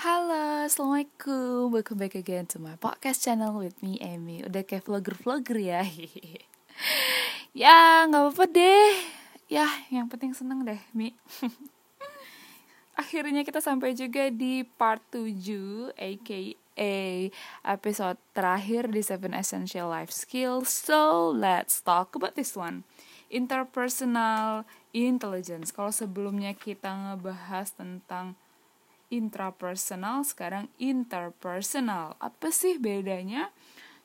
Halo, Assalamualaikum. Welcome back again to my podcast channel with me, Amy. Udah kayak vlogger-vlogger ya. Ya, gak apa-apa deh. Ya, yang penting seneng deh, Mi. Akhirnya kita sampai juga di part 7, aka episode terakhir di 7 Essential Life Skills. So, let's talk about this one. Interpersonal intelligence. Kalau sebelumnya kita ngebahas tentang intrapersonal, sekarang interpersonal. Apa sih bedanya?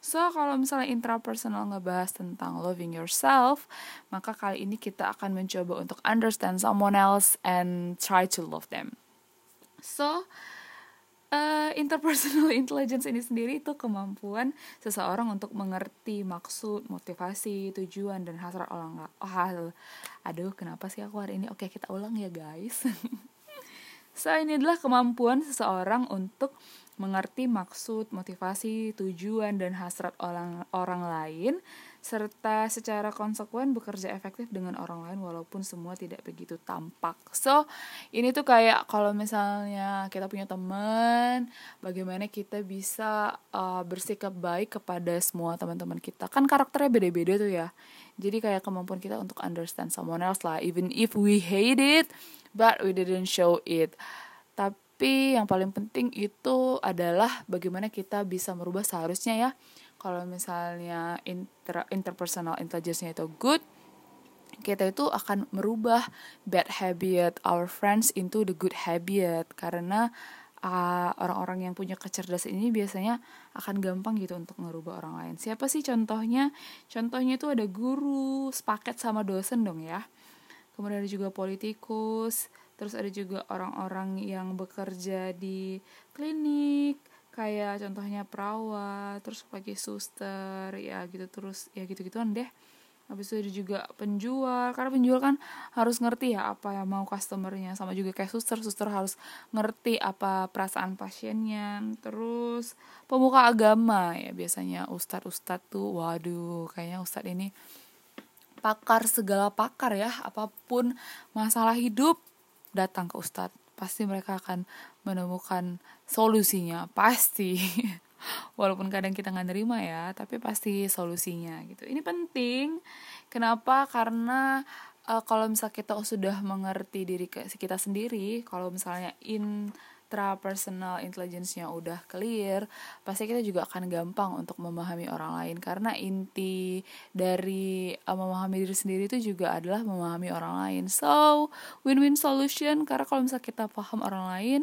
So, kalau misalnya intrapersonal ngebahas tentang loving yourself, maka kali ini kita akan mencoba untuk understand someone else and try to love them. So, interpersonal intelligence ini sendiri itu kemampuan seseorang untuk mengerti maksud, motivasi, tujuan, dan hasrat orang. Oke, kita ulang ya guys. So, ini adalah kemampuan seseorang untuk mengerti maksud, motivasi, tujuan, dan hasrat orang lain, serta secara konsekuen bekerja efektif dengan orang lain walaupun semua tidak begitu tampak. So, ini tuh kayak kalau misalnya kita punya teman, bagaimana kita bisa bersikap baik kepada semua teman-teman kita. Kan karakternya beda-beda tuh ya. Jadi kayak kemampuan kita untuk understand someone else lah, even if we hate it, but we didn't show it. Tapi yang paling penting itu adalah bagaimana kita bisa merubah seharusnya ya. Kalau misalnya interpersonal intelligence-nya itu good, kita itu akan merubah bad habit our friends into the good habit. Karena orang-orang yang punya kecerdasan ini biasanya akan gampang gitu untuk merubah orang lain. Siapa sih contohnya? Contohnya itu ada guru, sepaket sama dosen dong ya. Kemudian ada juga politikus, terus ada juga orang-orang yang bekerja di klinik, kayak contohnya perawat, terus lagi suster, ya gitu terus, ya gitu-gituan deh. Habis itu ada juga penjual, karena penjual kan harus ngerti ya apa yang mau customernya, sama juga kayak suster harus ngerti apa perasaan pasiennya. Terus pemuka agama, ya biasanya ustad tuh, waduh kayaknya ustad ini pakar segala pakar ya, apapun masalah hidup datang ke ustadz, pasti mereka akan menemukan solusinya, pasti walaupun kadang kita nggak nerima ya, tapi pasti solusinya gitu. Ini penting, kenapa? Karena kalau misalnya kita sudah mengerti diri kita sendiri, kalau misalnya intrapersonal intelligence-nya udah clear, pasti kita juga akan gampang untuk memahami orang lain, karena inti dari memahami diri sendiri itu juga adalah memahami orang lain. So, win-win solution, karena kalau misalnya kita paham orang lain,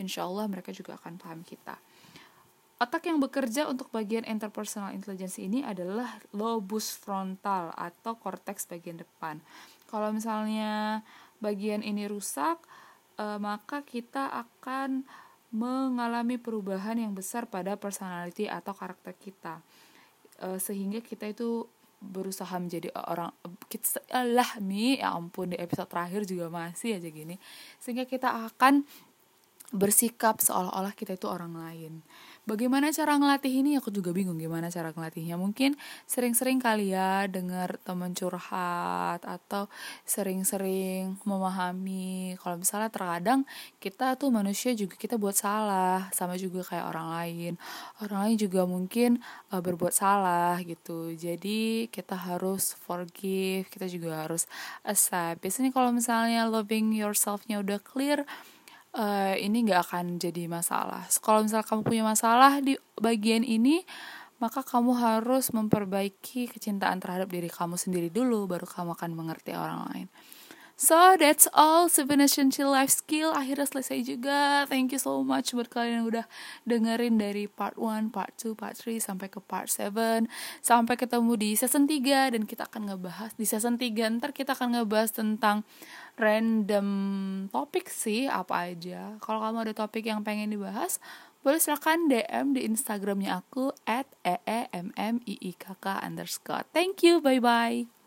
insyaallah mereka juga akan paham kita. Otak yang bekerja untuk bagian interpersonal intelligence ini adalah lobus frontal atau korteks bagian depan. Kalau misalnya bagian ini rusak, maka kita akan mengalami perubahan yang besar pada personality atau karakter kita, sehingga kita itu berusaha menjadi orang di episode terakhir juga masih aja gini, sehingga kita akan bersikap seolah-olah kita itu orang lain. Bagaimana cara ngelatih ini? Aku juga bingung gimana cara ngelatihnya. Mungkin sering-sering kali ya dengar teman curhat, atau sering-sering memahami kalau misalnya terkadang kita tuh manusia juga, kita buat salah, sama juga kayak orang lain. Orang lain juga mungkin berbuat salah gitu. Jadi kita harus forgive, kita juga harus accept. Biasanya kalau misalnya loving yourself-nya udah clear, ini gak akan jadi masalah. Kalau misalnya kamu punya masalah di bagian ini, maka kamu harus memperbaiki kecintaan terhadap diri kamu sendiri dulu, baru kamu akan mengerti orang lain. So, that's all 7 Essential Life Skill. Akhirnya selesai juga. Thank you so much buat kalian yang udah dengerin dari part 1, part 2, part 3, sampai ke part 7. Sampai ketemu di season 3, dan kita akan ngebahas di season 3. Ntar kita akan ngebahas tentang random topik sih, apa aja. Kalau kamu ada topik yang pengen dibahas, boleh silakan DM di Instagramnya aku @eemmikk_. Thank you, bye-bye.